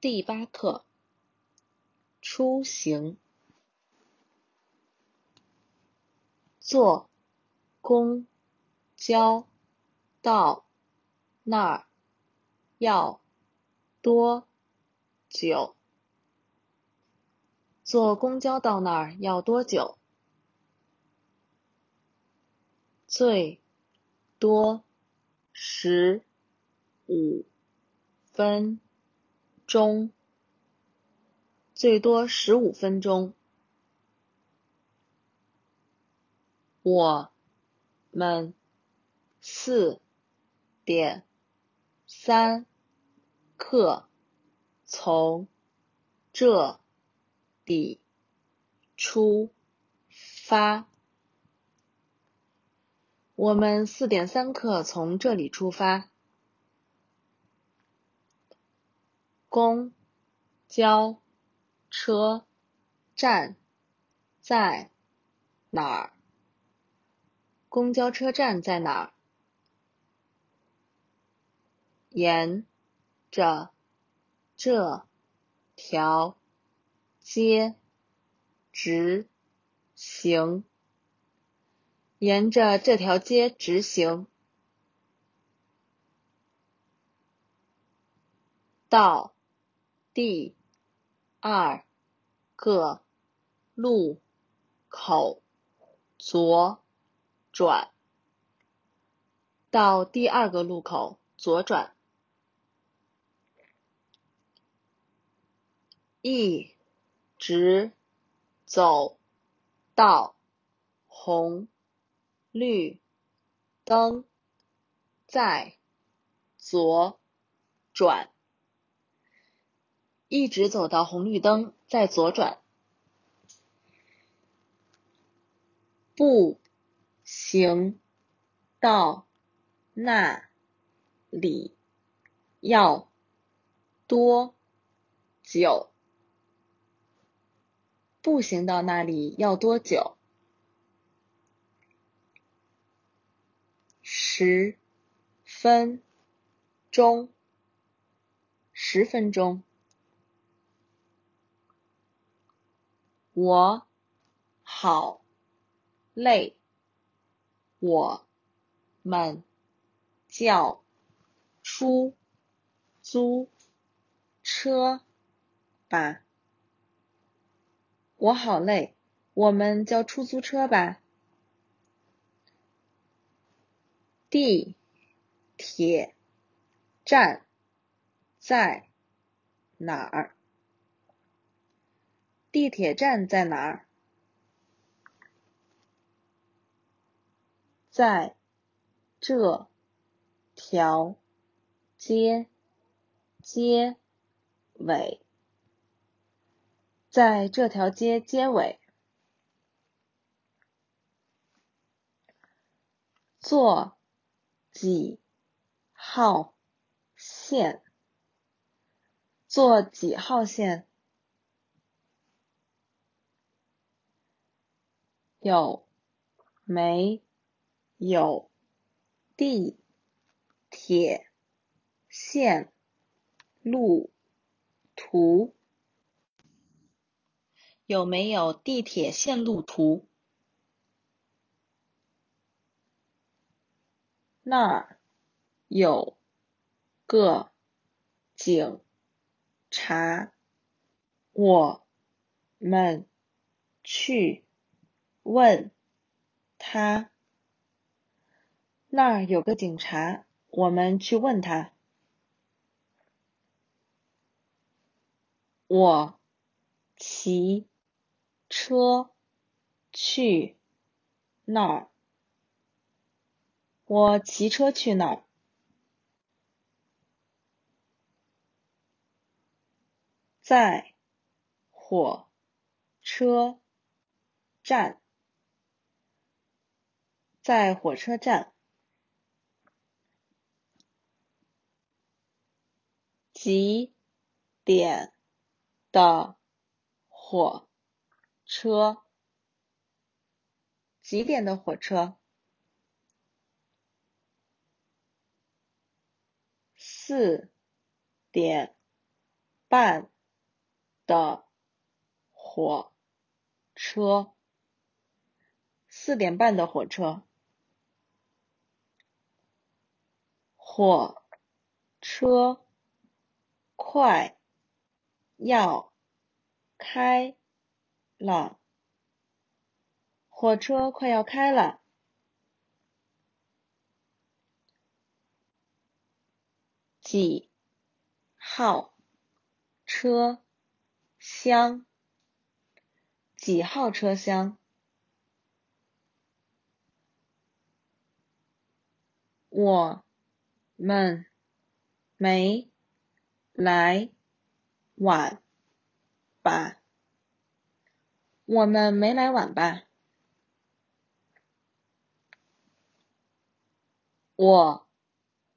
第八课，出行。坐公交到那儿要多久？坐公交到那儿要多久？最多15分钟，最多15分钟。我们4:30从这里出发。我们4:30从这里出发。公交车站在哪儿？公交车站在哪儿？沿着这条街直行。沿着这条街直行。到第二个路口左转。到第二个路口左转。一直走到红绿灯再左转。一直走到红绿灯再左转。步行到那里要多久？步行到那里要多久？10分钟。10分钟。我好累，我们叫出租车吧。我好累，我们叫出租车吧。地铁站在哪儿？地铁站在哪儿？在这条街街尾。在这条街街尾。坐几号线？坐几号线？有没有地铁线路图？有没有地铁线路图？那儿有个警察，我们去问他。那儿有个警察，我们去问他。我骑车去那儿。我骑车去那儿。在火车站。在火车站。几点的火车？几点的火车？4点半的火车，4点半的火车。火车快要开了，火车快要开了。几号车厢？几号车厢？我们没来晚吧？我们没来晚吧？我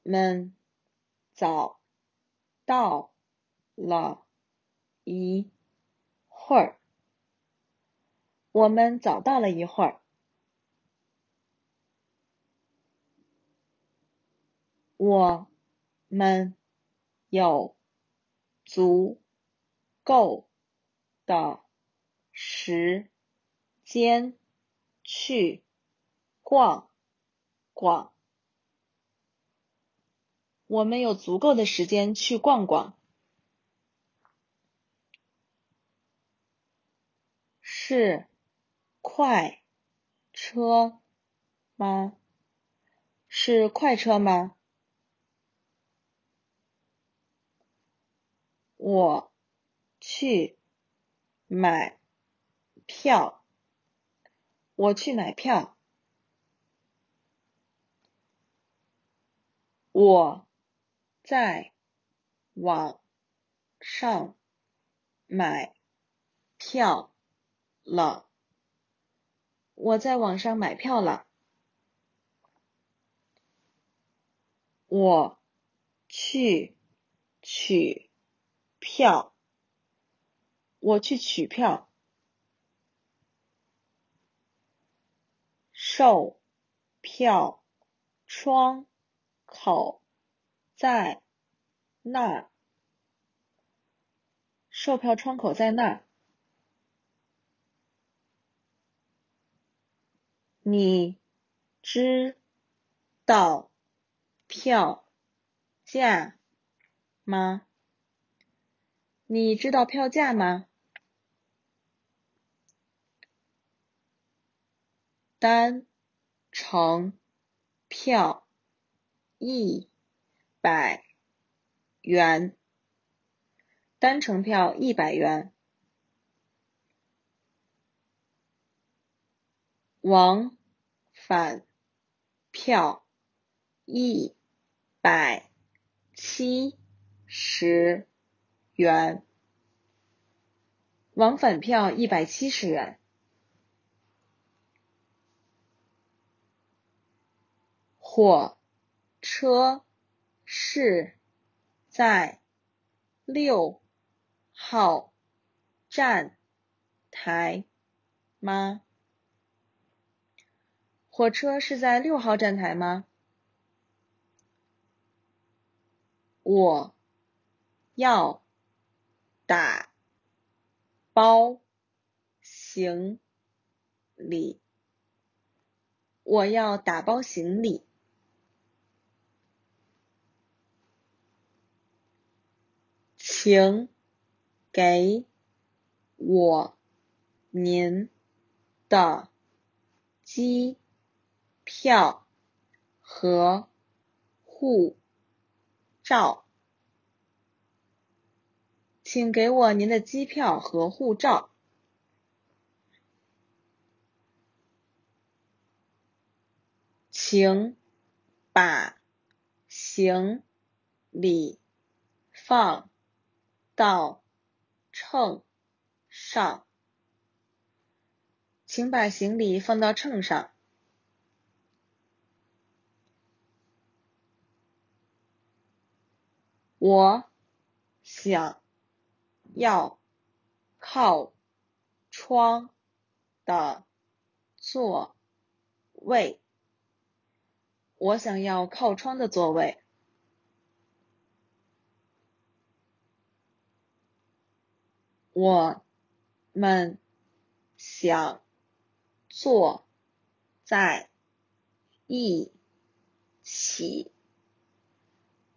们早到了一会儿。我们早到了一会儿。我们有足够的时间去逛逛。我们有足够的时间去逛逛。是快车吗？是快车吗？我去买票。我去买票。我在网上买票了。我在网上买票了。我去取票。我去取票。售票窗口在那儿。售票窗口在那儿。你知道票价吗？你知道票价吗？单程票100元。单程票100元。往返票170元。往返票170元。火车是在6号站台吗？火车是在6号站台吗？我要打包行李。我要打包行李。请给我您的机票和护照。请给我您的机票和护照。请把行李放到秤上。请把行李放到秤上。我想要靠窗的座位。我想要靠窗的座位。我们想坐在一起。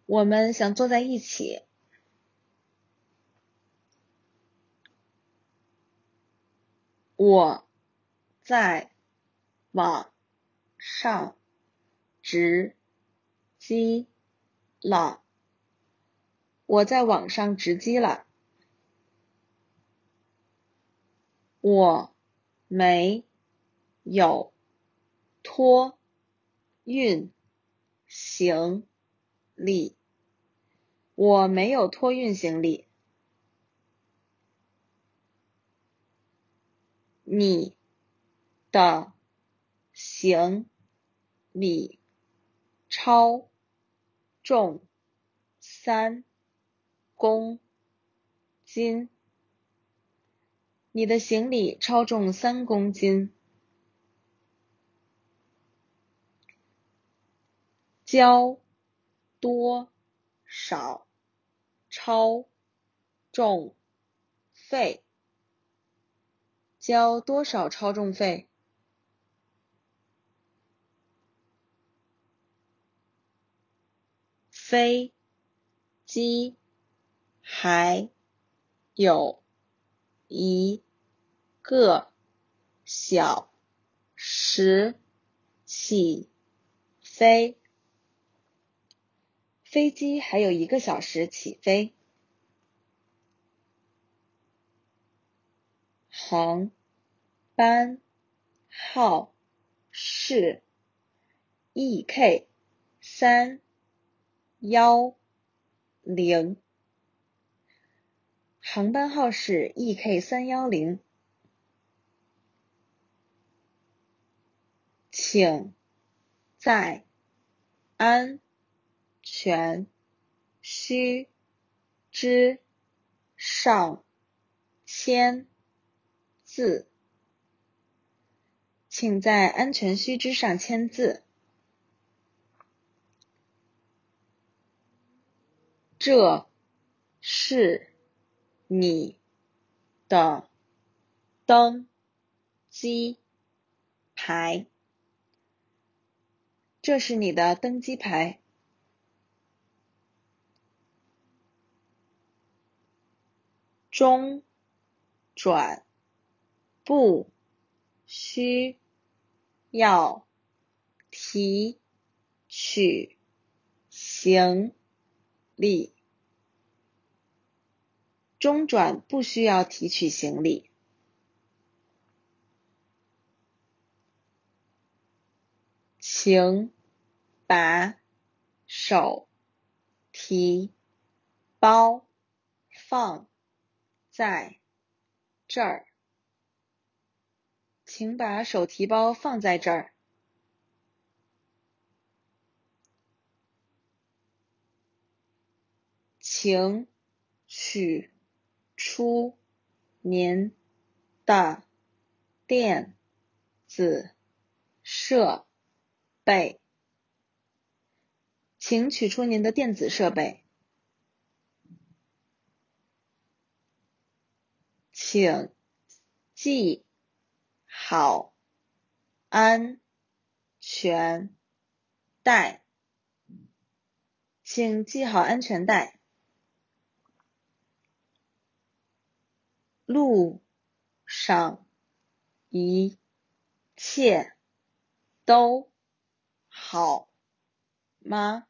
我们想坐在一起。我在网上直击了。我在网上直击了。我没有托运行李。我没有托运行李。你的行李超重3公斤。你的行李超重3公斤。交多少超重费？交多少超重费？飞机还有1个小时起飞。飞机还有1个小时起飞。航班号是 EK310。航班号是 EK310。请在安全须知上签字。请在安全须知上签字。这是你的登机牌。这是你的登机牌。中转不需要提取行李。中转不需要提取行李。请把手提包放在这儿。请把手提包放在这儿。请取出您的电子设备。请取出您的电子设备。请系好安全带。请系好安全带。路上一切都好吗？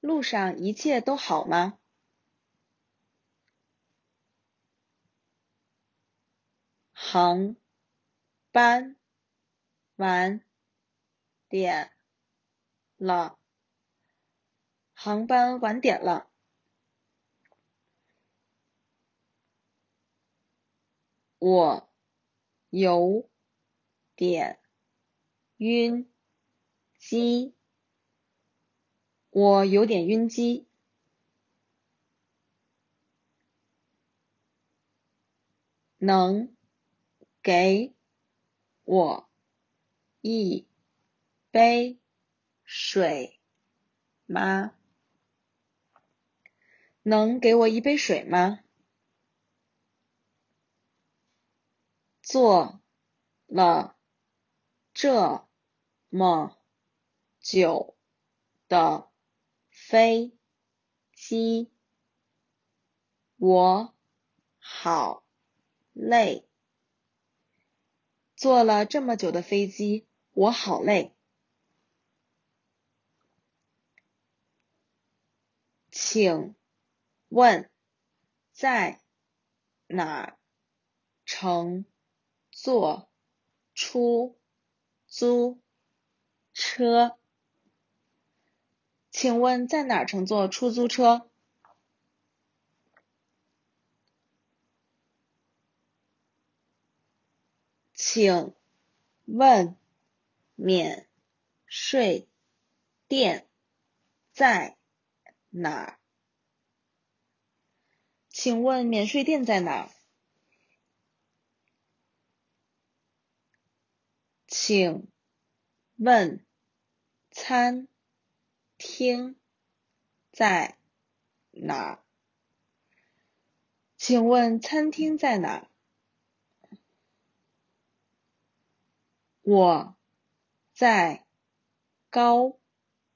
路上一切都好吗？航班晚点了。航班晚点了。我有点晕机。我有点晕机。能给我一杯水吗？能给我一杯水吗？做了这么久的飞机，我好累。坐了这么久的飞机，我好累。请问在哪乘坐出租车？请问在哪乘坐出租车？请问免税店在哪？请问免税店在哪？请问餐厅在哪？请问餐厅在哪？我在高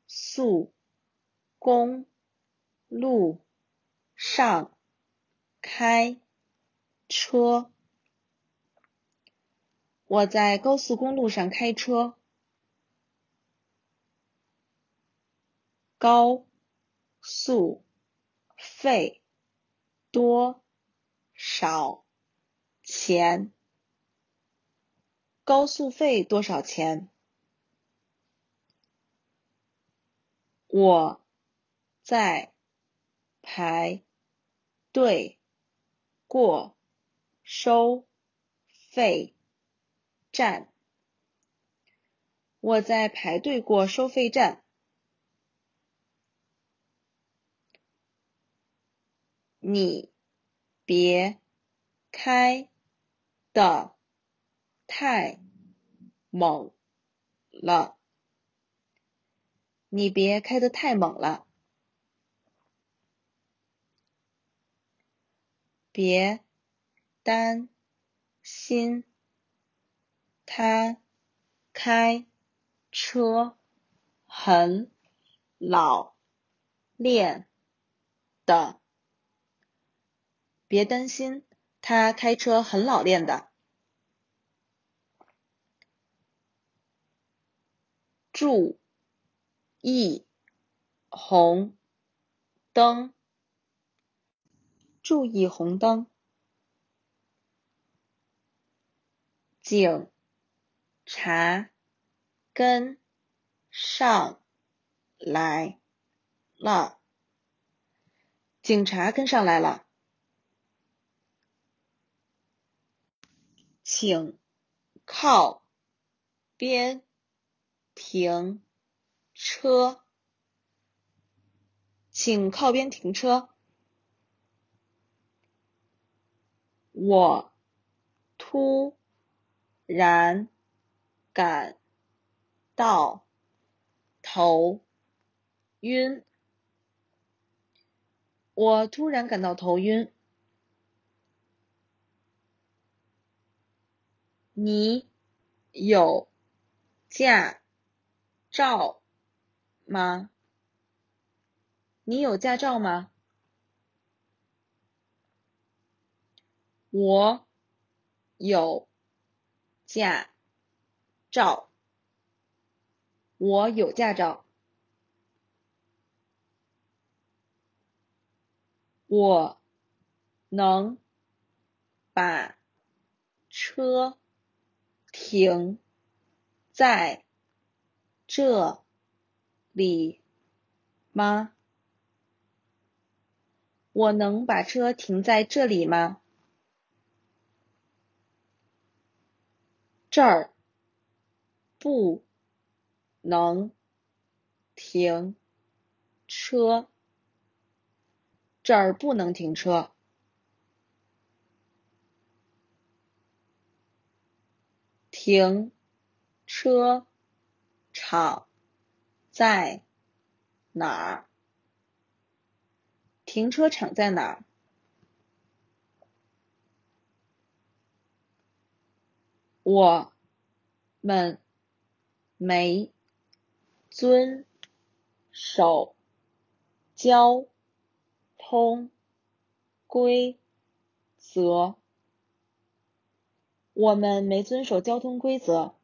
速公路上开车。我在高速公路上开车。高速费多少钱？高速费多少钱？我在排队过收费站。我在排队过收费站。你别开的太猛了。你别开得太猛了。别担心，他开车很老练的。别担心，他开车很老练的。注意红灯，注意红灯。警察跟上来了。警察跟上来了。请靠边停车。请靠边停车。我突然感到头晕。我突然感到头晕。你有驾照吗？你有驾照吗？我有驾照。我有驾照。我能把车停在这里吗？我能把车停在这里吗？这儿不能停车。这儿不能停车。停车场在哪儿？停车场在哪儿？我们没遵守交通规则。我们没遵守交通规则。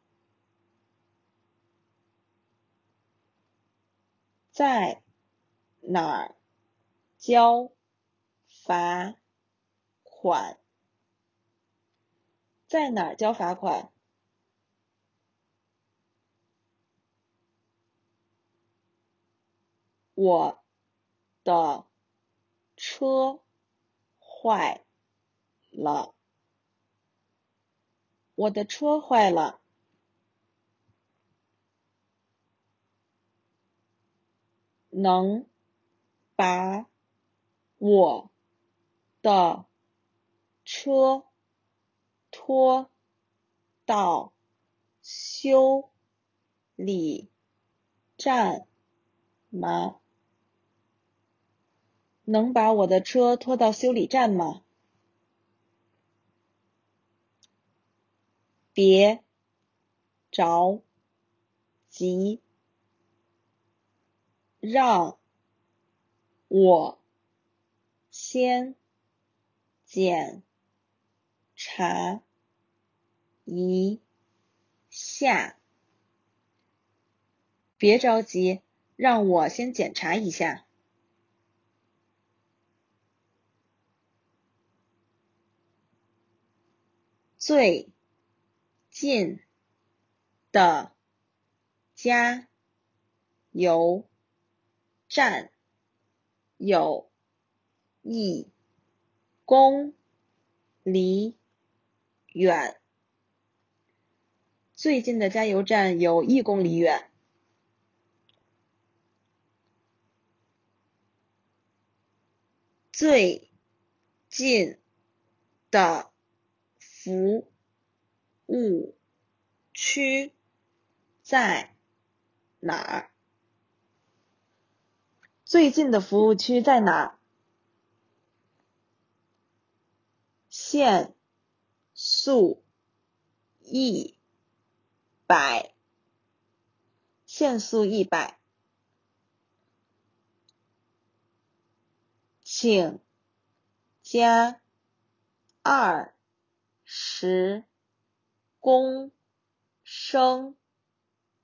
在哪儿交罚款？在哪儿交罚款？我的车坏了。我的车坏了。能把我的车拖到修理站吗？能把我的车拖到修理站吗？别着急，让我先检查一下。别着急，让我先检查一下。最近的加油站有1公里远。最近的加油站有1公里远。最近的服务区在哪儿？最近的服务区在哪儿？限速100。限速100。请加20公升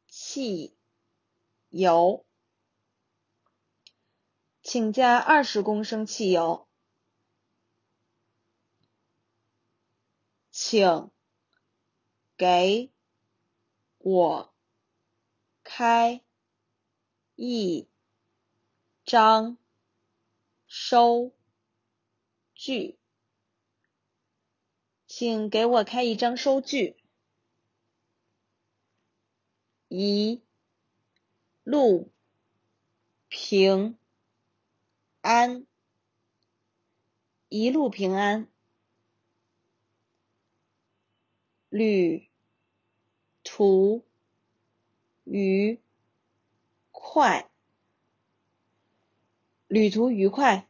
汽油。请加20公升汽油。请给我开一张收据。请给我开一张收据。一路平安。一路平安。旅途愉快。旅途愉快。